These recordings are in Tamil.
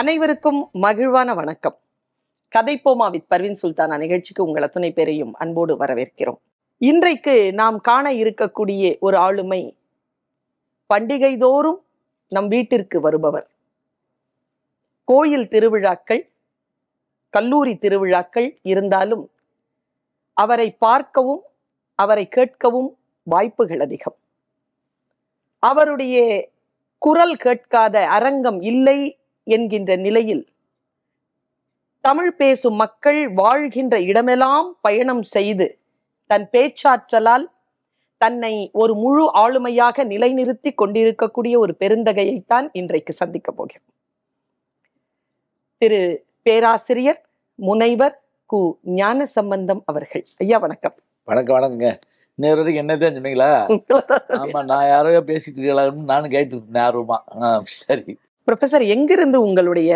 அனைவருக்கும் மகிழ்வான வணக்கம். கதைப்போமா வித் பர்வின் சுல்தானா நிகழ்ச்சிக்கு உங்கள் அத்துணை பேரையும் அன்போடு வரவேற்கிறோம். இன்றைக்கு நாம் காண இருக்கக்கூடிய ஒரு ஆளுமை பண்டிகை தோறும் நம் வீட்டிற்கு வருபவர். கோயில் திருவிழாக்கள், கல்லூரி திருவிழாக்கள் இருந்தாலும் அவரை பார்க்கவும் அவரை கேட்கவும் வாய்ப்புகள் அதிகம். அவருடைய குரல் கேட்காத அரங்கம் இல்லை என்கின்ற நிலையில் தமிழ் பேசும் மக்கள் வாழ்கின்ற இடமெல்லாம் பயணம் செய்து தன் பேச்சாற்றலால் தன்னை ஒரு முழு ஆளுமையாக நிலைநிறுத்தி கொண்டிருக்கக்கூடிய ஒரு பெருந்தகையைத்தான் இன்றைக்கு சந்திக்க போகிறோம். திரு பேராசிரியர் முனைவர் கு ஞான சம்பந்தம் அவர்கள். ஐயா வணக்கம். வணக்கம். வணக்கங்க. நேரடி என்னதான் சொன்னீங்களா? ஆமா, நான் யாரையோ பேசிட்டு நானும் கேட்டுருக்கேன் ஆர்வமா. சரி ப்ரொஃபசர், எங்கிருந்து உங்களுடைய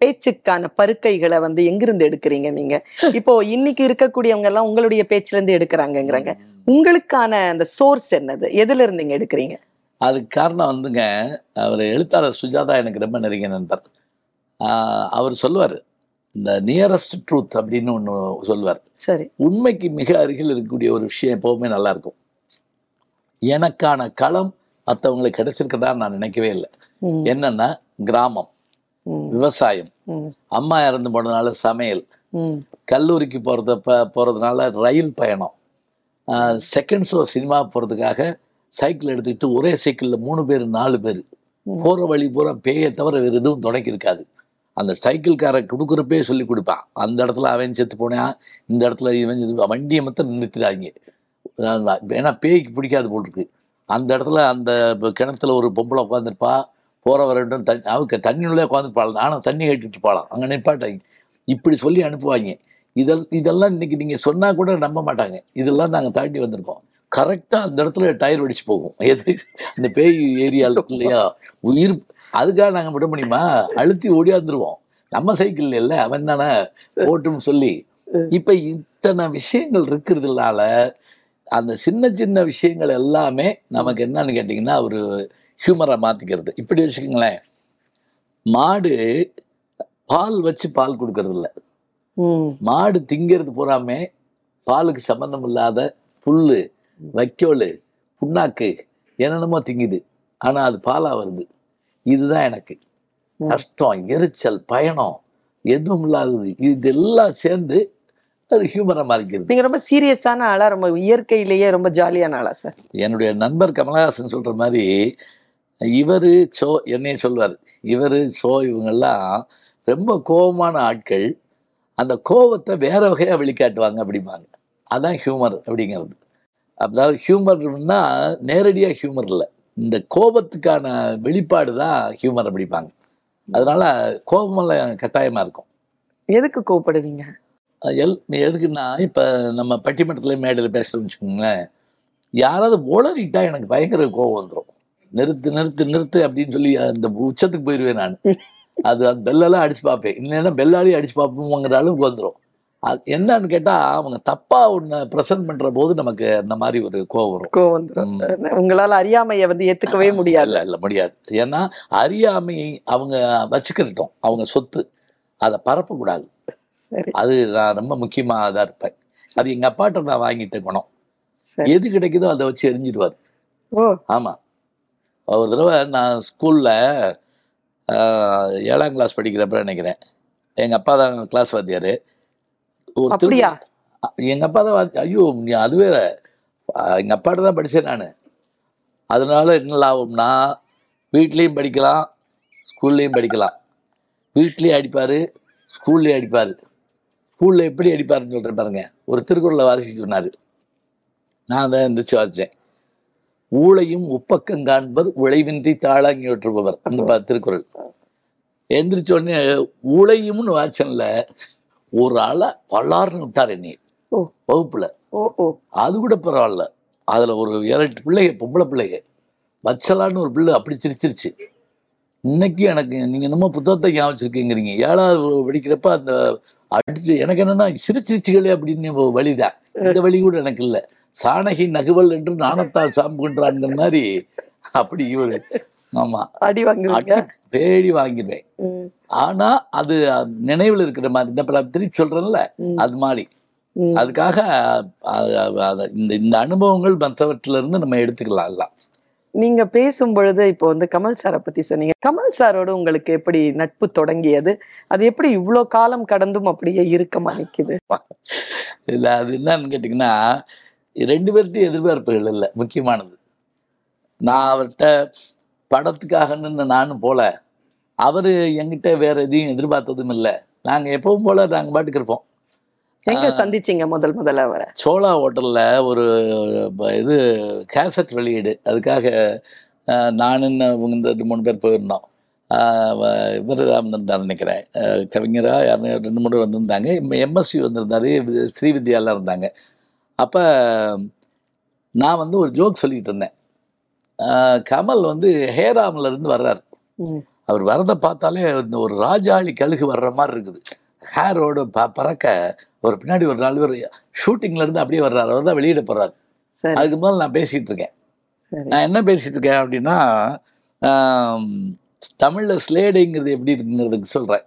பேச்சுக்கான பருக்கைகளை எங்கிருந்து எடுக்கிறீங்க நீங்க? இப்போ இன்னைக்கு இருக்கக்கூடியவங்க எல்லாம் உங்களுடைய பேச்சுல இருந்து எடுக்கிறாங்கிறாங்க. உங்களுக்கான அந்த சோர்ஸ் என்னது? எதுல இருந்து நீங்க எடுக்கிறீங்க? அதுக்கு காரணம் அவர் எழுத்தாளர் சுஜாதா எனக்கு ரொம்ப நெருங்கிய நண்பர். அவர் சொல்லுவார், இந்த நியரஸ்ட் ட்ரூத் அப்படின்னு ஒன்று சொல்லுவார். சரி, உண்மைக்கு மிக அருகில் இருக்கக்கூடிய ஒரு விஷயம் எப்பவுமே நல்லா இருக்கும். எனக்கான களம் மற்றவங்களுக்கு கிடைச்சிருக்கதான் நான் நினைக்கவே இல்லை. என்னன்னா, கிராமம், விவசாயம், அம்மா இறந்து போனதுனால சமையல், கல்லூரிக்கு போறதுனால ரயில் பயணம், செகண்ட் ஷோ சினிமா போறதுக்காக சைக்கிள் எடுத்துக்கிட்டு ஒரே சைக்கிள்ல 3 பேர் 4 பேர் போற வழி பூரா பேயை தவிர வேறு எதுவும் துணைக்கு இருக்காது. அந்த சைக்கிள்கார கொடுக்குறப்பே சொல்லி கொடுப்பான், அந்த இடத்துல அவன் செத்து போனா, இந்த இடத்துல இவன் வண்டியை மட்டும் நிறுத்திடாங்க, ஏன்னா பேய்க்கு பிடிக்காது போல் இருக்கு. அந்த இடத்துல அந்த கிணத்துல ஒரு பொம்பளை உட்காந்துருப்பா, போறவரிடம் அவங்க தண்ணியுள்ளே உட்காந்துருப்பாள், ஆனால் தண்ணி கேட்டுட்டு போகலாம், அங்கே நிற்பாட்டாங்க, இப்படி சொல்லி அனுப்புவாங்க. இதெல்லாம் இன்னைக்கு நீங்கள் சொன்னால் கூட நம்ப மாட்டாங்க. இதெல்லாம் நாங்கள் தாண்டி வந்திருக்கோம். கரெக்டாக அந்த இடத்துல டயர் வெடிச்சு போகும். எது அந்த பேய் ஏரியாவில் இருக்கு இல்லையா, உயிர். அதுக்காக நாங்கள் விட முடியுமா? அழுத்தி ஓடியாந்துருவோம். நம்ம சைக்கிள் இல்லை, அவன் தானே ஓட்டுன்னு சொல்லி. இப்போ இத்தனை விஷயங்கள் இருக்கிறதுனால அந்த சின்ன சின்ன விஷயங்கள் எல்லாமே நமக்கு என்னன்னு கேட்டிங்கன்னா ஒரு ஹியூமரை மாற்றிக்கிறது. இப்படி வச்சுக்கோங்களேன், மாடு பால் வச்சு பால் கொடுக்கறது இல்லை. மாடு திங்கிறது பூராமே பாலுக்கு சம்மந்தம் இல்லாத புல், வைக்கோல், புண்ணாக்கு, என்னென்னமோ திங்குது. ஆனால் அது பாலாக வருது. இதுதான் எனக்கு கஷ்டம், எரிச்சல், பயணம், எதுவும் இல்லாதது. இதெல்லாம் சேர்ந்து அது ஹியூமராக மாறிக்கிறது. நீங்கள் ரொம்ப சீரியஸான ஆளாக, ரொம்ப இயற்கையிலேயே ரொம்ப ஜாலியான ஆளா சார்? என்னுடைய நண்பர் கமல்ஹாசன் சொல்கிற மாதிரி இவர் என்னைய சொல்வார், இவர் இவங்கெல்லாம் ரொம்ப கோபமான ஆட்கள், அந்த கோபத்தை வேற வகையாக வெளிக்காட்டுவாங்க அப்படிம்பாங்க. அதான் ஹியூமர் அப்படிங்கிறது. அதாவது ஹியூமர்னா நேரடியாக ஹியூமர் இல்லை, இந்த கோபத்துக்கான வெளிப்பாடு தான் ஹியூமர் அப்படிப்பாங்க. அதனால கோபமெல்லாம் கட்டாயமாக இருக்கும். எதுக்கு கோபப்படுவீங்க? எதுக்குன்னா, இப்போ நம்ம பட்டிமன்றத்தில் மேடையில் பேசுகிறோம்னு வச்சுக்கோங்களேன், யாராவது உளறிட்டா எனக்கு பயங்கர கோபம் வந்துடும். நிறுத்து நிறுத்து நிறுத்து அப்படின்னு சொல்லி அந்த உச்சத்துக்கு போயிடுவேன் நான். அது அந்த பெல்லெல்லாம் அடிச்சு பார்ப்பேன், இல்லைன்னா பெல்லாலையும் அடிச்சு பார்ப்போங்கிற அளவுக்கு வந்துடும். அது என்னன்னு கேட்டால், அவங்க தப்பாக ஒன்று ப்ரெசென்ட் பண்ணுற போது நமக்கு அந்த மாதிரி ஒரு கோபம் வந்துடும். உங்களால் அறியாமையை ஏற்றுக்கவே முடியாது. இல்லை இல்லை முடியாது. ஏன்னா அறியாமையை அவங்க வச்சுக்கிட்டோம், அவங்க சொத்து, அதை பரப்பக்கூடாது. அது நான் ரொம்ப முக்கியமாக தான் இருப்பேன். அது எங்கள் அப்பாட்ட நான் வாங்கிட்டு குணம், எது கிடைக்குதோ அதை வச்சு எரிஞ்சிடுவார். ஆமாம், ஒரு தடவை நான் ஸ்கூலில் 7ஆம் கிளாஸ் படிக்கிறப்ப நினைக்கிறேன், எங்கள் அப்பா தான் கிளாஸ் வாத்தியார். ஒரு திருவிழா, எங்கள் அப்பா தான் வாத்தியார். ஐயோ, அதுவே எங்கள் அப்பாட்ட தான் படித்தேன் நான். அதனால என்ன லாபம்னா, வீட்லேயும் படிக்கலாம், ஸ்கூல்லேயும் படிக்கலாம். வீட்லேயும் அடிப்பார், ஸ்கூல்லேயும் அடிப்பார். ஸ்கூலில் எப்படி அடிப்பாருன்னு சொல்கிறேன் பாருங்க. ஒரு திருக்குறளை வாசிச்சு சொன்னார், நான் அதை எந்திரிச்சு வாசித்தேன். ஊழையும் உப்பக்கம் காண்பர் உழைவின்றி தாளாங்கி விட்டுருப்பவர் அந்த திருக்குறள். எந்திரிச்சோடனே உழையும்னு வாச்சன்ல ஒரு ஆளை பலார்னு விட்டார் என்னைய வகுப்புல. அது கூட பரவாயில்ல, அதுல ஒரு 7-8 பிள்ளைங்க, பொம்பளை பிள்ளைங்க, வச்சலான்னு ஒரு பிள்ளை அப்படி சிரிச்சிருச்சு. இன்னைக்கு எனக்கு நீங்க என்னமோ புத்தகத்தை ஞாபகிச்சிருக்கீங்கிறீங்க, 7ஆவது படிக்கிறப்ப அந்த அடிச்சு எனக்கு என்னன்னா சிரிச்சிருச்சுகளே அப்படின்னு வழிதான். இந்த வழி கூட எனக்கு இல்லை. சாணகி நகுவல் என்று நாணத்தால் சாம்புகின்றான்ங்கிற மாதிரி அப்படி இவரு. ஆமா, அடி வாங்க தேடி வாங்கிடுவேன். ஆனா அது நினைவில் இருக்கிற மாதிரி திருப்பி சொல்றேன்ல, அது மாதிரி. அதுக்காக இந்த அனுபவங்கள் மற்றவற்றில இருந்து நம்ம எடுத்துக்கலாம். எல்லாம் நீங்க பேசும் பொழுது இப்போ வந்து கமல் சாரை பத்தி சொன்னீங்க. கமல் சாரோட உங்களுக்கு எப்படி நட்பு தொடங்கியது? அது எப்படி இவ்வளோ காலம் கடந்தும் அப்படியே இருக்கமா நிற்குது? இல்லை, அது என்னன்னு கேட்டிங்கன்னா ரெண்டு பேர்த்தையும் எதிர்பார்ப்புகள் இல்லை, முக்கியமானது. நான் அவர்கிட்ட படத்துக்காக நின்று நானும் போல, அவர் என்கிட்ட வேற எதையும் எதிர்பார்த்ததும் இல்லை. நாங்கள் எப்பவும் போல நாங்கள் பாட்டுக்கு இருப்போம். எங்க சந்திச்சிங்க முதல் முதல்ல வர? சோழா ஹோட்டல்ல ஒரு இது கேசட் வெளியீடு, அதுக்காக நானுன்னு இந்த 2-3 பேர் போயிருந்தோம். இவருதான் நினைக்கிறேன், கவிஞரா யாருமே 2-3 பேர் வந்திருந்தாங்க. எம்எஸ்சி வந்திருந்தாரு, ஸ்ரீ வித்யாலாம் இருந்தாங்க. அப்போ நான் வந்து ஒரு ஜோக் சொல்லிக்கிட்டு இருந்தேன். கமல் வந்து ஹேராம்ல இருந்து வர்றார். அவர் வரதை பார்த்தாலே ஒரு ராஜாளி கழுகு வர்ற மாதிரி இருக்குது. ஹேரோடு பறக்க ஒரு பின்னாடி ஒரு 4 பேர் ஷூட்டிங்லேருந்து அப்படியே வர்றாரு. அவர் தான் வெளியிட போகிறாரு. அதுக்கு முதல்ல நான் பேசிகிட்டு இருக்கேன். நான் என்ன பேசிகிட்டு இருக்கேன் அப்படின்னா, தமிழில் ஸ்லேடுங்கிறது எப்படி இருக்குங்கிறதுக்கு சொல்கிறேன்.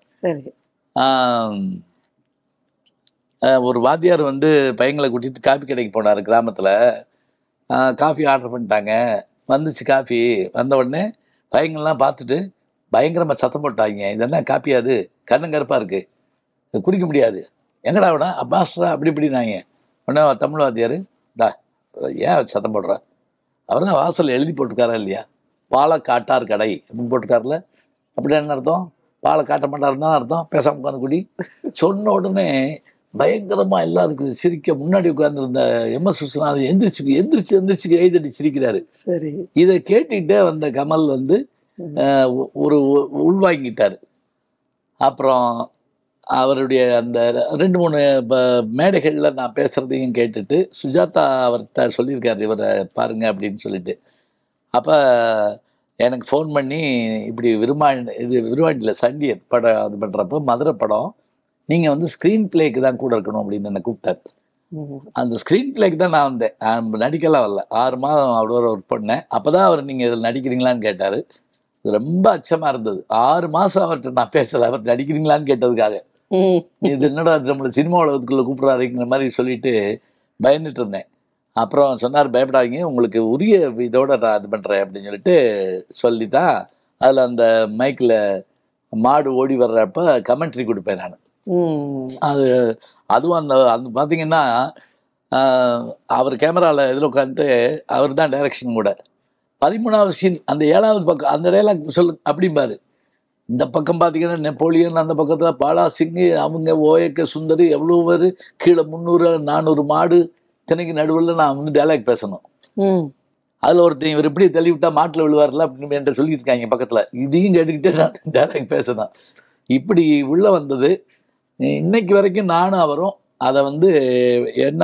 ஒரு வாத்தியார் வந்து பையங்களை கூட்டிகிட்டு காஃபி கடைக்கு போனார் கிராமத்தில். காஃபி ஆர்டர் பண்ணிட்டாங்க, வந்துச்சு காஃபி. வந்த உடனே பையங்கள்லாம் பார்த்துட்டு பயங்கரமாக சத்தம் போட்டாங்க, இதென்ன காஃபியாது, கண்ணு கருப்பாக இருக்குது, குடிக்க முடியாது, எங்கடா விடா அப்பாஸ்டரா அப்படி இப்படி. நாங்கள் உடனே தமிழ் வாத்தியார், டா ஏன் சத்தம் போடுற, அவர் தான் வாசல் எழுதி போட்டிருக்காரா இல்லையா, பாலக்காட்டார் கடை அப்படின்னு போட்டிருக்காருல, அப்படி என்ன அர்த்தம், பாலை காட்ட மாட்டாருந்தான் அர்த்தம், பேசாமல் உட்காந்து குடி. சொன்ன உடனே பயங்கரமாக எல்லாம் இருக்குது சிரிக்க. முன்னாடி உட்காந்துருந்த எம்எஸ் விஸ்வநாதன் எந்திரிச்சு எழுதடி சிரிக்கிறாரு. சரி, இதை கேட்டுக்கிட்டே வந்த கமல் வந்து ஒரு உள்வாங்கிட்டார். அப்புறம் அவருடைய அந்த 2-3 மேடைகளில் நான் பேசுகிறதையும் கேட்டுட்டு சுஜாதா அவர்கிட்ட சொல்லியிருக்காரு, இவரை பாருங்க அப்படின்னு சொல்லிட்டு. அப்போ எனக்கு ஃபோன் பண்ணி, இப்படி விரும்பாண்டியில் சண்டியர் படம் அது பண்ணுறப்போ மதுரை படம், நீங்கள் வந்து ஸ்க்ரீன் பிளேக்கு தான் கூட இருக்கணும் அப்படின்னு என்னை கூப்பிட்டார். அந்த ஸ்க்ரீன் பிளேக்கு தான் நான் வந்தேன். நான் நடிக்கலாம் வரல, 6 மாதம் அவ்வளோ ஒர்க் பண்ணேன். அப்போ தான் அவர், நீங்கள் இதில் நடிக்கிறீங்களான்னு கேட்டார். ரொம்ப அச்சமாக இருந்தது. 6 மாதம் அவர்கிட்ட நான் பேசலை, அவர்கிட்ட நடிக்கிறீங்களான்னு கேட்டதுக்காக. இது என்னடா நம்மளை சினிமா உலகத்துக்குள்ளே கூப்பிட்றாருங்கிற மாதிரி சொல்லிட்டு பயந்துட்டு இருந்தேன். அப்புறம் சொன்னார், பயப்படாதீங்க, உங்களுக்கு உரிய இதோட நான் இது பண்ணுறேன் அப்படின்னு சொல்லிட்டு சொல்லி தான் அதில் அந்த மைக்கில் மாடு ஓடி வர்றப்ப கமெண்ட்ரி கொடுப்பேன் நான். அதுவும் அந்த அந்த பார்த்தீங்கன்னா அவர் கேமராவில் இதில் உட்காந்துட்டு அவர் தான் டைரக்ஷன் கூட. 13வது சீன் அந்த 7வது பக்கம் அந்த டைலாக் சொல்லு அப்படிம்பாரு. இந்த பக்கம் பார்த்தீங்கன்னா நெப்போலியன், அந்த பக்கத்தில் பாலாசிங்கு, அவங்க ஓஎக்க சுந்தரி, எவ்வளோ பேர் கீழே 300-400 மாடு தினைக்கு நடுவில் நான் வந்து டைலாக் பேசணும். அதில் ஒருத்தன், இவர் இப்படி தள்ளிவிட்டா மாட்டில் விழுவார்ல அப்படின்னு என்கிட்ட சொல்லியிருக்காங்க பக்கத்தில். இதையும் கேட்டுக்கிட்டே நான் டைலாக் பேசணும். இப்படி உள்ளே வந்தது. இன்னைக்கு வரைக்கும் நானும் அவரும் அதை வந்து என்ன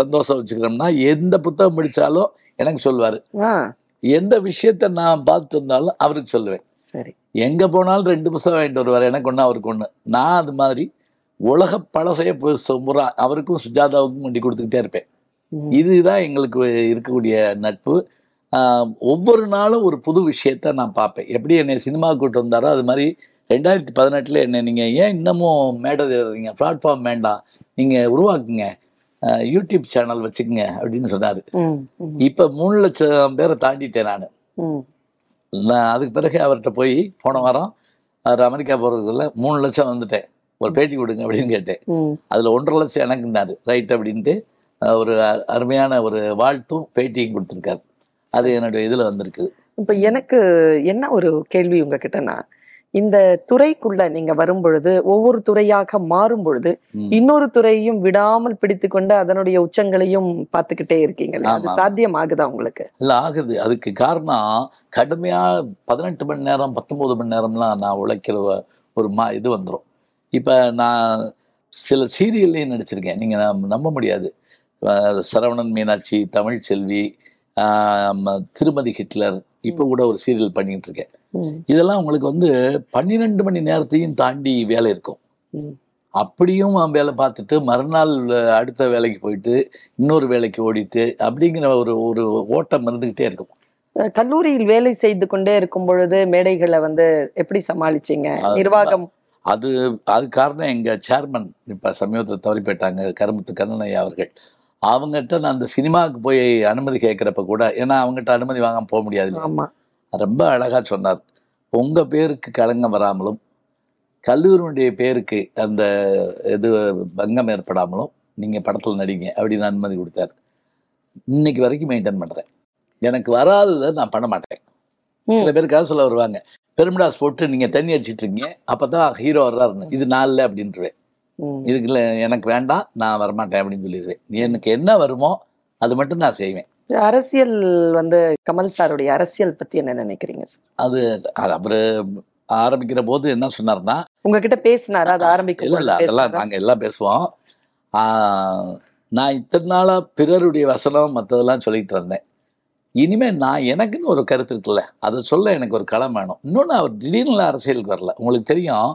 சந்தோஷம் வச்சுக்கிறோம்னா, எந்த புத்தகம் படித்தாலும் எனக்கு சொல்லுவாரு, எந்த விஷயத்த நான் பார்த்து இருந்தாலும் அவருக்கு சொல்லுவேன். சரி, எங்க போனாலும் 2 புத்தகம் வாங்கிட்டு வருவார், எனக்கு 1 அவருக்கு 1. நான் அது மாதிரி உலக பழசைய முறை அவருக்கும் சுஜாதாவுக்கும் வண்டி கொடுத்துக்கிட்டே இருப்பேன். இதுதான் எங்களுக்கு இருக்கக்கூடிய நட்பு. ஒவ்வொரு நாளும் ஒரு புது விஷயத்த நான் பார்ப்பேன். எப்படி என்னை சினிமாவுக்கு கூட்டு வந்தாரோ அது மாதிரி 2018 என்னை, நீங்க ஏன் இன்னமும் மேடை ஏறுறீங்க, பிளாட்ஃபார்ம் வேண்டாம், நீங்க உருவாக்குங்க, யூடியூப் சேனல் வச்சுக்கங்க அப்படின்னு சொன்னாரு. இப்ப 3 லட்சம் பேரை தாண்டிட்டேன் நானு. அதுக்கு பிறகு அவர்கிட்ட போய் போன வாரம் அவர் அமெரிக்கா போறதுக்குள்ள 3 லட்சம் வந்துட்டேன், ஒரு பேட்டி கொடுங்க அப்படின்னு கேட்டேன். அதுல 1.5 லட்சம் எனக்குன்னாரு. ரைட் அப்படின்ட்டு ஒரு அருமையான ஒரு வாழ்த்தும் பேட்டியும் கொடுத்துருக்காரு. அது என்னுடைய இதுல வந்திருக்கு. இப்ப எனக்கு என்ன ஒரு கேள்வி உங்ககிட்டனா, இந்த துறைக்குள்ள நீங்க வரும் பொழுது, ஒவ்வொரு துறையாக மாறும் பொழுது இன்னொரு துறையையும் விடாமல் பிடித்து கொண்டு அதனுடைய உச்சங்களையும் பார்த்துக்கிட்டே இருக்கீங்களா? அது சாத்தியம் ஆகுதா உங்களுக்கு? இல்லை, ஆகுது. அதுக்கு காரணம் கடுமையா 18 மணி நேரம் 19 மணி நேரம்லாம் நான் உழைக்கிற ஒரு இது வந்துடும். இப்போ நான் சில சீரியல்லையும் நடிச்சிருக்கேன், நீங்கள் நம்ப முடியாது. சரவணன் மீனாட்சி, தமிழ் செல்வி, திருமதி ஹிட்லர், இப்போ கூட ஒரு சீரியல் பண்ணிக்கிட்டு இருக்கேன். இதெல்லாம் உங்களுக்கு வந்து 12 மணி நேரத்தையும் தாண்டி வேலை இருக்கும். அப்படியும் வேலை பார்த்துட்டு மறுநாள் அடுத்த வேலைக்கு போயிட்டு இன்னொரு வேலைக்கு ஓடிட்டு அப்படிங்கிற ஒரு ஓட்டம் இருந்துக்கிட்டே இருக்கும். கல்லூரியில் வேலை செய்து கொண்டே இருக்கும் பொழுது மேடைகளை வந்து எப்படி சமாளிச்சீங்க? நிர்வாகம் அது அது காரணம் எங்கள் சேர்மன் இப்போ சமீபத்தை தவறி போயிட்டாங்க, கரும்புத்து கண்ணனையா அவர்கள். அவங்ககிட்ட நான் அந்த சினிமாவுக்கு போய் அனுமதி கேட்குறப்ப கூட, ஏன்னா அவங்ககிட்ட அனுமதி வாங்க போக முடியாது, ரொம்ப அழகாக சொன்னார். உங்கள் பேருக்கு களங்கம் வராமலும் கல்லூரியுடைய பேருக்கு அந்த இது பங்கம் ஏற்படாமலும் நீங்கள் படத்தில் நடிங்க அப்படின்னு அனுமதி கொடுத்தாரு. இன்னைக்கு வரைக்கும் மெயின்டைன் பண்ணுறேன். எனக்கு வராததை நான் பண்ண மாட்டேன். சில பேருக்காக சொல்ல வருவாங்க, பெருமிடாஸ் போட்டு நீங்கள் தண்ணி அடிச்சிட்டு இருக்கீங்க, அப்போ தான் ஹீரோ வர்றாருன்னு, இது நாளில் அப்படின்ட்டுருவேன். இதுக்குள்ள எனக்கு வேண்டாம், நான் வரமாட்டேன் அப்படின்னு சொல்லிடுவேன். எனக்கு என்ன வருமோ அது மட்டும் நான் செய்வேன். அரசியல் வந்து கமல் சாருடைய அரசியல் பற்றி என்ன நினைக்கிறீங்க? அது அவர் ஆரம்பிக்கிற போது என்ன சொன்னார்னா, உங்ககிட்ட பேசினாரா? அது ஆரம்பிக்க இல்லை, அதெல்லாம் நாங்கள் எல்லாம் பேசுவோம். நான் இத்தனை நாளாக பிறருடைய வசனம் மற்றதெல்லாம் சொல்லிகிட்டு இருந்தேன். இனிமேல் நான் எனக்குன்னு ஒரு கருத்து இருக்குல்ல, அதை சொல்ல எனக்கு ஒரு களம் வேணும். இன்னொன்று, அவர் திடீர்னு அரசியலுக்கு வரல. உங்களுக்கு தெரியும்,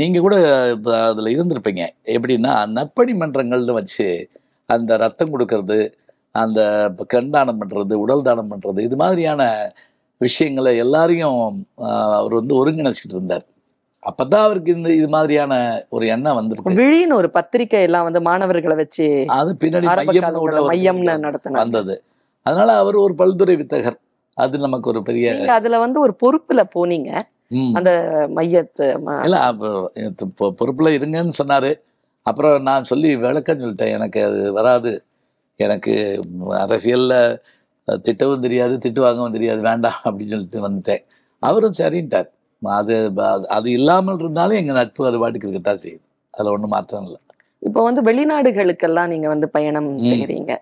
நீங்கள் கூட இப்போ அதில் இருந்திருப்பீங்க. எப்படின்னா, நற்பணிமன்றங்கள்னு வச்சு அந்த ரத்தம் கொடுக்கறது, அந்த கண் தானம் பண்ணுறது, உடல் தானம் பண்ணுறது, இது மாதிரியான விஷயங்களை எல்லாரையும் அவர் வந்து ஒருங்கிணைச்சிட்டு இருந்தார். அப்பதான் அவருக்கு இந்த இது மாதிரியான ஒரு எண்ணம் வந்திருக்கு. விழின்னு ஒரு பத்திரிகை எல்லாம் வந்து மாணவர்களை வச்சு அது பின்னாடி வந்தது. அதனால அவர் ஒரு பல்துறை வித்தகர், அது நமக்கு ஒரு பெரிய. அதுல வந்து ஒரு பொறுப்புல போனீங்க அந்த மையத்து இல்ல, பொறுப்புல இருங்கன்னு சொன்னாரு. அப்புறம் நான் சொல்லி விளக்கம் சொல்லிட்டேன், எனக்கு அது வராது, எனக்கு அரசியல்ல திட்டவும் தெரியாது, திட்டு வாங்கவும் தெரியாது, வேண்டாம் அப்படின்னு சொல்லிட்டு வந்துட்டேன். அவரும் சரின்ட்டார். அது அது இல்லாமல் இருந்தாலும் எங்கள் நட்பு அது பாட்டுக்கு இருக்கத்தான் செய்யுது, அதில் ஒன்றும் மாற்றம் இல்லை. இப்போ வந்து வெளிநாடுகளுக்கெல்லாம் நீங்கள் வந்து பயணம் செய்கிறீங்க,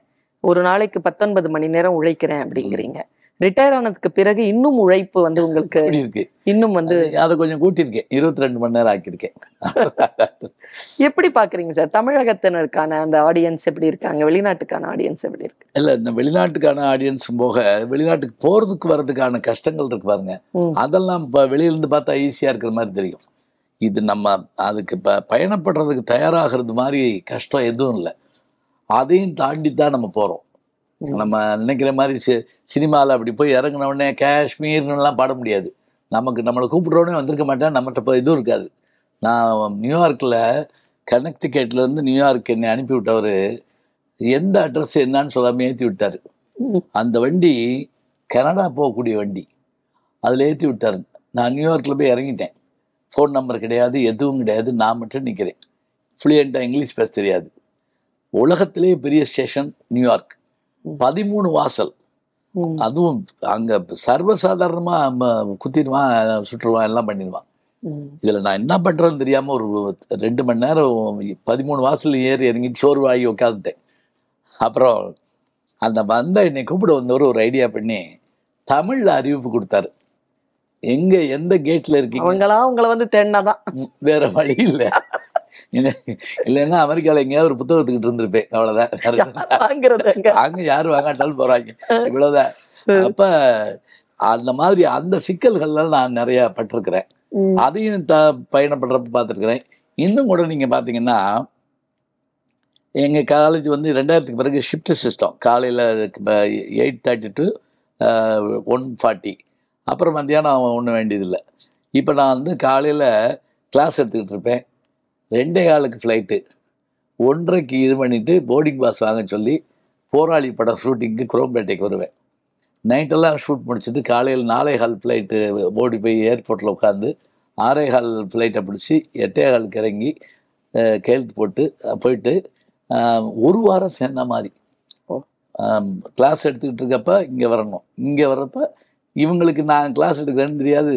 ஒரு நாளைக்கு 19 மணி நேரம் உழைக்கிறேன் அப்படிங்கிறீங்க. ரிட்டையர் ஆனதுக்கு பிறகு இன்னும் உழைப்பு வந்து உங்களுக்கு இருக்கு, இன்னும் வந்து அதை கொஞ்சம் கூட்டியிருக்கேன், 22 மணி நேரம் ஆக்கியிருக்கேன். எப்படி பாக்குறீங்க சார் தமிழகத்தினருக்கான அந்த ஆடியன்ஸ் எப்படி இருக்காங்க, வெளிநாட்டுக்கான ஆடியன்ஸ் எப்படி இருக்கு? இல்ல, இந்த வெளிநாட்டுக்கான ஆடியன்ஸ் போக வெளிநாட்டுக்கு போறதுக்கு வர்றதுக்கான கஷ்டங்கள் இருக்கு பாருங்க, அதெல்லாம் இப்ப வெளியிலிருந்து பார்த்தா ஈஸியா இருக்கிற மாதிரி தெரியும். இது நம்ம அதுக்கு இப்ப பயணப்படுறதுக்கு தயாராகிறது மாதிரி கஷ்டம் எதுவும் இல்லை. அதையும் தாண்டி தான் நம்ம போறோம். நம்ம நினைக்கிற மாதிரி சினிமாவில் அப்படி போய் இறங்கின உடனே காஷ்மீர்னுலாம் பாட முடியாது. நமக்கு நம்மளை கூப்பிட்றோடனே வந்திருக்க மாட்டேன், நம்மகிட்ட இப்போ இதுவும் இருக்காது. நான் நியூயார்க்கில் கனெக்டிகேட்லேருந்து நியூயார்க் என்னை அனுப்பி விட்டவர் எந்த அட்ரஸ் என்னான்னு சொல்லாமல் ஏற்றி விட்டார். அந்த வண்டி கனடா போகக்கூடிய வண்டி, அதில் ஏற்றி விட்டார். நான் நியூயார்க்கில் போய் இறங்கிட்டேன். ஃபோன் நம்பர் கிடையாது, எதுவும் கிடையாது, நான் மட்டும் நிற்கிறேன். ஃப்ளூயண்ட்டாக இங்கிலீஷ் பேச தெரியாது. உலகத்திலே பெரிய ஸ்டேஷன் நியூயார்க், 13 வாசல், அதுவும் அங்கே சர்வசாதாரணமாக குத்திடுவான், சுற்றுவான், எல்லாம் பண்ணிடுவான். இதில் நான் என்ன பண்ணுறேன்னு தெரியாமல் ஒரு 2 மணி நேரம் 13 வாசல் ஏறி இறங்கி சோர்வாகி உட்காந்துட்டேன். அப்புறம் அந்த வந்த என்னை கூப்பிட வந்தவர் ஒரு ஐடியா பண்ணி தமிழில் அறிவிப்பு கொடுத்தாரு, எங்கே எந்த கேட்டில் இருக்கீங்க. அவங்களாம் உங்களை வந்து தேடினாதான், வேற வழி இல்லை. இல்லைன்னா அமெரிக்காவில் எங்கேயாவது ஒரு புத்தகத்துக்கிட்டு இருந்திருப்பேன், அவ்வளோதான். அங்கே யாரும் வாங்காட்டாலும் போகிறாங்க, இவ்வளோதான். அப்போ அந்த மாதிரி அந்த சிக்கல்கள்லாம் நான் நிறையா பட்டிருக்கிறேன். அதையும் பயணப்படுறப்ப பார்த்துருக்குறேன். இன்னும் கூட நீங்கள் பார்த்தீங்கன்னா, எங்கள் காலேஜ் வந்து 2000க்கு பிறகு ஷிஃப்ட் சிஸ்டம், காலையில் 8:30 to 1:40, அப்புறம் மத்தியானம் ஒன்றும் வேண்டியதில்லை. இப்போ நான் வந்து காலையில் கிளாஸ் எடுத்துக்கிட்டு இருப்பேன், 2:15 ஃப்ளைட்டு, 1:30 இது பண்ணிவிட்டு போர்டிங் பாஸ் வாங்க சொல்லி போராளி படம் ஷூட்டிங்க்கு குரோம்பேட்டைக்கு வருவேன். நைட்டெல்லாம் ஷூட் முடிச்சுட்டு காலையில் 4:15 ஃப்ளைட்டு ஓடி போய் ஏர்போர்ட்டில் உட்காந்து 6:15 ஃப்ளைட்டை பிடிச்சி 8:15 இறங்கி கையெழுத்து போட்டு போயிட்டு ஒரு வாரம் சேர்ந்த மாதிரி கிளாஸ் எடுத்துக்கிட்டு இருக்கப்போ இங்கே வரணும். இங்கே வர்றப்ப இவங்களுக்கு நான் கிளாஸ் எடுக்கிறேன்னு தெரியாது,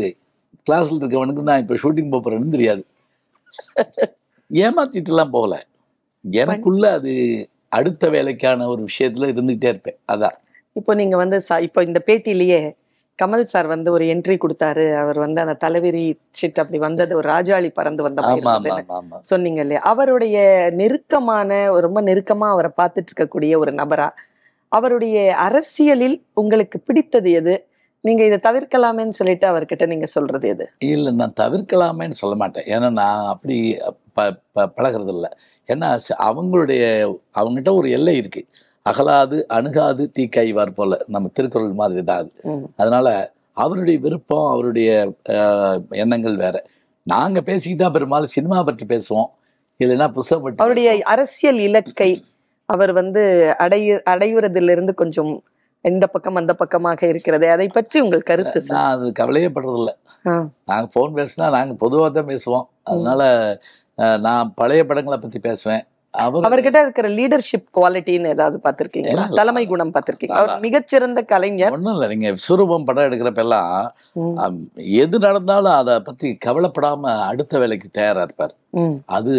கிளாஸில் இருக்கவனுக்கு நான் இப்போ ஷூட்டிங் போகிறேன்னு தெரியாது. ஏமாத்திட்டுலாம் போகல, எனக்குள்ள அது அடுத்த வேலைக்கான ஒரு விஷயத்துல இருந்துகிட்டே இருப்பேன். அதான் இப்போ நீங்க வந்து இப்போ இந்த பேட்டியிலேயே கமல் சார் வந்து ஒரு என்ட்ரி கொடுத்தாரு, அவர் வந்து அந்த தலைவிரி சிட் அப்படி வந்தது, ஒரு ராஜாளி பறந்து வந்த சொன்னீங்க இல்லையா, அவருடைய நெருக்கமான ரொம்ப நெருக்கமா அவரை பார்த்துட்டு இருக்கக்கூடிய ஒரு நபரா, அவருடைய அரசியலில் உங்களுக்கு பிடித்தது எது, நீங்க இதை தவிர்க்கலாமேன்னு சொல்லிட்டு அவர்கிட்ட நீங்க சொல்றது எது? இல்லை, நான் தவிர்க்கலாமேன்னு சொல்ல மாட்டேன், ஏன்னா நான் அப்படி பழகிறது இல்லை. ஏன்னா அவங்களுடைய அவங்ககிட்ட ஒரு எல்லை இருக்கு, அகலாது அணுகாது தீக்காய்வார் போல நம்ம திருக்குறள் மாதிரி தான். அதனால அவருடைய விருப்பம் அவருடைய எண்ணங்கள் வேற. நாங்க பேசிக்கிட்டா பெரும்பாலும் சினிமா பற்றி பேசுவோம், இல்லைன்னா புத்தகம் பற்றி. அவருடைய அரசியல் இலக்கை அவர் அடையுறதிலிருந்து கொஞ்சம் இந்த பக்கம் அந்த பக்கமாக இருக்கிறது. அதை பற்றி உங்கள் கருத்து? நான் அது கவலையப்படுறதில்லை. நாங்கள் ஃபோன் பேசினா நாங்கள் பொதுவாக தான் பேசுவோம். அதனால நான் பழைய படங்களை பற்றி பேசுவேன். அவர்கிட்ட இருக்கிற லீடர்ஷிப் குவாலிட்டின்னு ஏதாவது பார்த்துருக்கீங்களா? தலைமை குணம் பார்த்துருக்கீங்க? அவர் மிகச்சிறந்த கலைஞர். ஒன்றும் இல்லை, நீங்கள் விஸ்வரூபம் படம் எடுக்கிறப்பெல்லாம் எது நடந்தாலும் அதை பற்றி கவலைப்படாம அடுத்த வேலைக்கு தயாராக இருப்பார். அது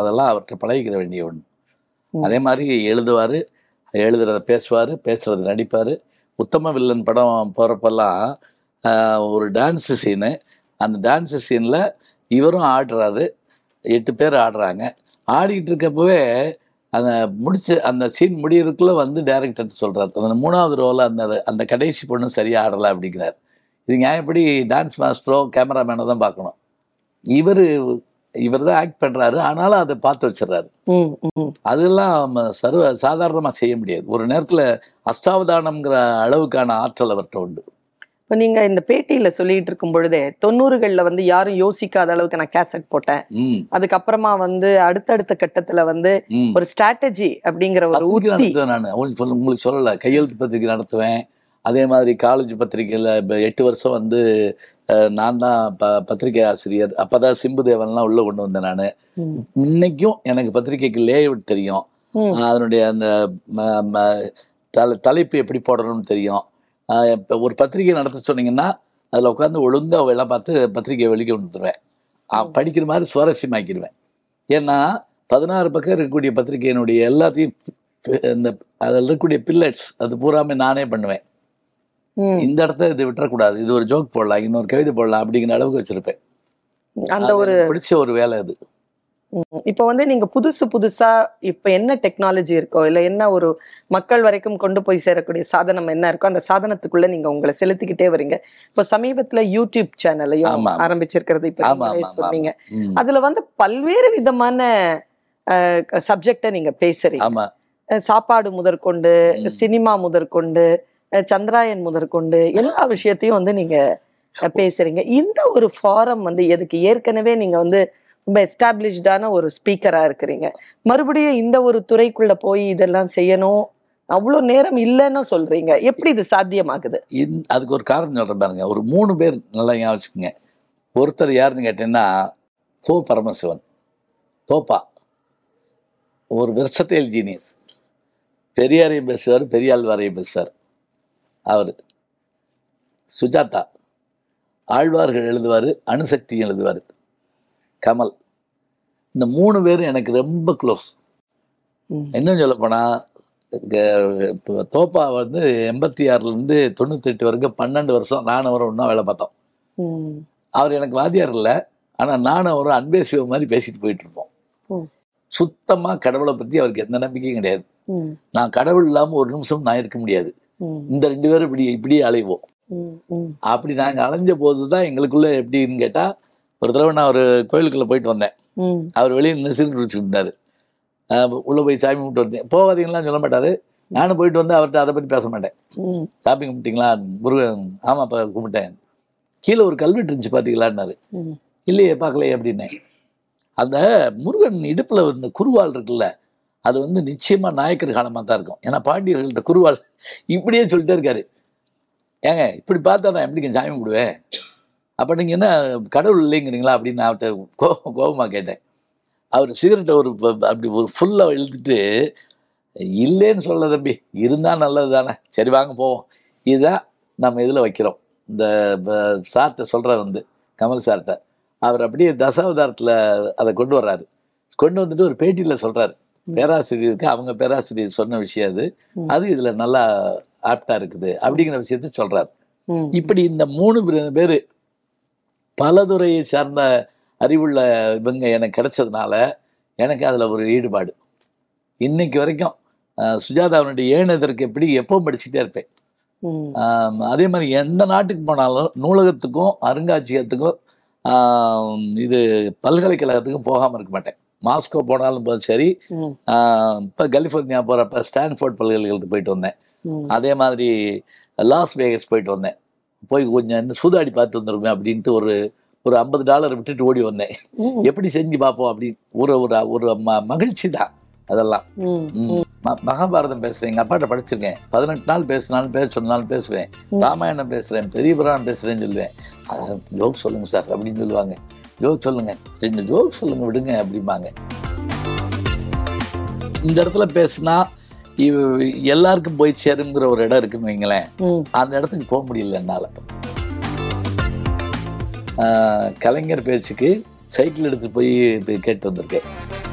அதெல்லாம் அவர்கிட்ட பழகிக்கிற வேண்டிய ஒன்று. அதே மாதிரி எழுதுவார், எழுதுறத பேசுவார், பேசுறது நடிப்பார். உத்தம வில்லன் படம் போகிறப்பெல்லாம் ஒரு டான்ஸு சீனு, அந்த டான்ஸு சீனில் இவரும் ஆடுறாரு, 8 பேர் ஆடுறாங்க. ஆடிக்கிட்டு இருக்கப்பவே அந்த முடிச்சு அந்த சீன் முடியறதுக்குள்ளே டைரக்டர் சொல்கிறார், அந்த 3வது ரோவில் அந்த கடைசி பொண்ணு சரியாக ஆடலை அப்படிங்கிறார். இது நியாயப்படி டான்ஸ் மாஸ்டரோ கேமராமேனோ தான் பார்க்கணும். இவர் தான் ஆக்ட் பண்ணுறாரு, ஆனாலும் அதை பார்த்து வச்சிடறாரு. அதெல்லாம் சாதாரணமாக செய்ய முடியாது. ஒரு நேரத்தில் அஸ்தாவதானம்ங்கிற அளவுக்கான ஆற்றல் அவர்கிட்ட உண்டு. இப்போ நீங்கள் இந்த பேட்டியில் சொல்லிட்டு இருக்கும் பொழுதே 90களில் யாரும் யோசிக்காத அளவுக்கு நான் கேசட் போட்டேன், அதுக்கப்புறமா அடுத்தடுத்த கட்டத்தில் ஒரு ஸ்ட்ராட்டஜி அப்படிங்கிற ஒரு ஊதி நான் உங்களுக்கு சொல்லலை. கையெழுத்து பத்திரிகை நடத்துவேன். அதே மாதிரி காலேஜ் பத்திரிகையில் 8 வருஷம் நான் தான் பத்திரிகை ஆசிரியர். அப்போதான் சிம்பு தேவன்லாம் உள்ளே கொண்டு வந்தேன். நான் இன்னைக்கும் எனக்கு பத்திரிகைக்கு லேஅவுட் தெரியும், அதனுடைய அந்த தலைப்பு எப்படி போடணும்னு தெரியும். இப்போ ஒரு பத்திரிகை நடத்த சொன்னீங்கன்னா அதில் உட்காந்து ஒழுங்காக எல்லாம் பார்த்து பத்திரிகையை வெளிக்க வந்துடுவேன், படிக்கிற மாதிரி சுவாரஸ்யமாக்கிடுவேன். ஏன்னா 16 பக்கம் இருக்கக்கூடிய பத்திரிகையினுடைய எல்லாத்தையும் இந்த அதில் இருக்கக்கூடிய பில்லட்ஸ் அது பூராமே நானே பண்ணுவேன். இந்த இடத்த இது விட்டுறக்கூடாது, இது ஒரு ஜோக் போடலாம், இன்னொரு கவிதை போடலாம் அப்படிங்கிற அளவுக்கு வச்சுருப்பேன். அந்த ஒரு பிடிச்ச ஒரு வேலை அது. இப்போ நீங்கள் புதுசாக இப்போ என்ன டெக்னாலஜி இருக்கோ இல்லை என்ன ஒரு மக்கள் வரைக்கும் கொண்டு போய் சேரக்கூடிய சாதனம் என்ன இருக்கோ அந்த சாதனத்துக்குள்ளே நீங்கள் உங்களை செலுத்திக்கிட்டே வரீங்க. இப்போ சமீபத்தில் யூடியூப் சேனலையும் ஆரம்பிச்சிருக்கிறது. இப்போ சொன்னீங்க அதில் பல்வேறு விதமான சப்ஜெக்டை நீங்கள் பேசுறீங்க. சாப்பாடு முதற்கொண்டு, சினிமா முதற்கொண்டு, சந்திராயன் முதற்கொண்டு எல்லா விஷயத்தையும் நீங்கள் பேசுறீங்க. இந்த ஒரு ஃபாரம் எதுக்கு? ஏற்கனவே நீங்கள் ரொம்ப எஸ்டாப்ளிஷ்டான ஒரு ஸ்பீக்கராக இருக்கிறீங்க, மறுபடியும் இந்த ஒரு துறைக்குள்ளே போய் இதெல்லாம் செய்யணும் அவ்வளோ நேரம் இல்லைன்னு சொல்கிறீங்க. எப்படி இது சாத்தியமாகுது? அதுக்கு ஒரு காரணம் சொல்கிறேன் பாருங்க. ஒரு 3 பேர் நல்லா யோசிச்சுங்க. ஒருத்தர் யாருன்னு கேட்டீங்கன்னா பரமசிவன், தோப்பா, ஒரு வெர்சடைல் ஜீனியஸ். பெரியாரையும் பேசுவார், பெரியாழ்வாரையும் பேசுவார். அவர் சுஜாதா, ஆழ்வார்கள் எழுதுவார், அணுசக்தியும் எழுதுவார். கமல். இந்த 3 பேரும் எனக்கு ரொம்ப க்ளோஸ். இன்னும் சொல்லப்போனால் தோப்பா 86லேருந்து 98 வரைக்கும் 12 வருஷம் நானும் ஒரு ஒன்றா வேலை பார்த்தோம். அவர் எனக்கு வாத்தியார் இல்லை, ஆனால் நானும் ஒரு அன்பே சிவ மாதிரி பேசிட்டு போயிட்டு இருப்போம். சுத்தமாக கடவுளை பற்றி அவருக்கு எந்த நம்பிக்கையும் கிடையாது. நான் கடவுள் இல்லாமல் ஒரு நிமிஷம் நான் இருக்க முடியாது, இந்த 2 பேரும் இப்படியே அலைவோம். அப்படி நாங்கள் அலைஞ்ச போது தான் எங்களுக்குள்ள எப்படின்னு கேட்டால், ஒரு தடவை நான் ஒரு கோயிலுக்குள்ளே போயிட்டு வந்தேன். அவர் வெளியே நெசில் வச்சுட்டு இருந்தார். உள்ளே போய் சாமி கும்பிட்டு வந்தேன். போகாதீங்களாம் சொல்ல மாட்டார். நானும் போயிட்டு வந்து அவர்கிட்ட அதை பற்றி பேச மாட்டேன். சாமி கும்பிட்டிங்களா? முருகன், ஆமாம் இப்போ கும்பிட்டேன். கீழே ஒரு கல்வெட்டு இருந்துச்சு பார்த்தீங்களான்னாரு. இல்லையே பார்க்கலையே அப்படின்னேன். அந்த முருகன் இடுப்பில் இருந்த குருவால் இருக்குல்ல, அது நிச்சயமாக நாயக்கர் காலமாக தான் இருக்கும். ஏன்னா பாண்டியர்கள்ட்ட குருவால் இப்படியே சொல்லிட்டே இருக்காரு. ஏங்க இப்படி பார்த்தா நான் எப்படிங்க சாமி கும்பிடுவேன்? அப்போ நீங்கள் என்ன கடவுள் இல்லைங்கிறீங்களா அப்படின்னு அவர்கிட்ட கோபமாக கேட்டேன். அவர் சிகரெட்டை அப்படி ஒரு ஃபுல்லாக எழுதிட்டு, இல்லைன்னு சொல்ல தம்பி, இருந்தால் நல்லது தானே, சரி வாங்க போவோம். இதுதான் நம்ம இதில் வைக்கிறோம். இந்த சார்கிட்ட சொல்கிற கமல் சார்கிட்ட அவர் அப்படியே தசாவதாரத்தில் அதை கொண்டு வர்றாரு. கொண்டு வந்துட்டு ஒரு பேட்டியில் சொல்கிறாரு. பேராசிரியருக்கு அவங்க பேராசிரியர் சொன்ன விஷயம் அது இதில் நல்லா ஆப்டாக இருக்குது அப்படிங்கிற விஷயத்த சொல்கிறாரு. இப்படி இந்த 3 பேர் பல துறையை சார்ந்த அறிவுள்ள இவங்க எனக்கு கிடைச்சதுனால எனக்கு அதில் ஒரு ஈடுபாடு. இன்னைக்கு வரைக்கும் சுஜாதாவினுடைய ஏனதற்கு எப்படி எப்பவும் படிச்சுக்கிட்டே இருப்பேன். அதே மாதிரி எந்த நாட்டுக்கு போனாலும் நூலகத்துக்கும் அருங்காட்சியகத்துக்கும் இது பல்கலைக்கழகத்துக்கும் போகாமல் இருக்க மாட்டேன். மாஸ்கோ போனாலும் போது சரி, இப்போ கலிஃபோர்னியா போகிறப்ப ஸ்டான்ஃபோர்ட் பல்கலைக்கழகத்துக்கு போயிட்டு வந்தேன். அதே மாதிரி லாஸ் வேகஸ் போயிட்டு வந்தேன். போய் கொஞ்சம் சூதாடி பார்த்து வந்துருக்குமே அப்படின்ட்டு ஒரு $50 விட்டுட்டு ஓடி வந்தேன். எப்படி செஞ்சு பார்ப்போம் அப்படின்னு ஒரு மகிழ்ச்சி தான் அதெல்லாம். மகாபாரதம் பேசுறேன், எங்க அப்பாட்ட படிச்சிருக்கேன். 18 நாள் பேசினாலும் சொன்னாலும் பேசுவேன். ராமாயணம் பேசுறேன், பெரிய புராணம் பேசுறேன்னு சொல்லுவேன். ஜோக் சொல்லுங்க சார் அப்படின்னு சொல்லுவாங்க. ஜோக் சொல்லுங்க, 2 ஜோக் சொல்லுங்க விடுங்க அப்படிம்பாங்க. இந்த இடத்துல பேசுனா எல்லாருக்கும் போய் சேருங்கிற ஒரு இடம் இருக்குன்னு வைங்களேன். அந்த இடத்துக்கு போக முடியல என்னால. கலைஞர் பேச்சுக்கு சைக்கிள் எடுத்து போய் கேட்டு வந்திருக்கேன்.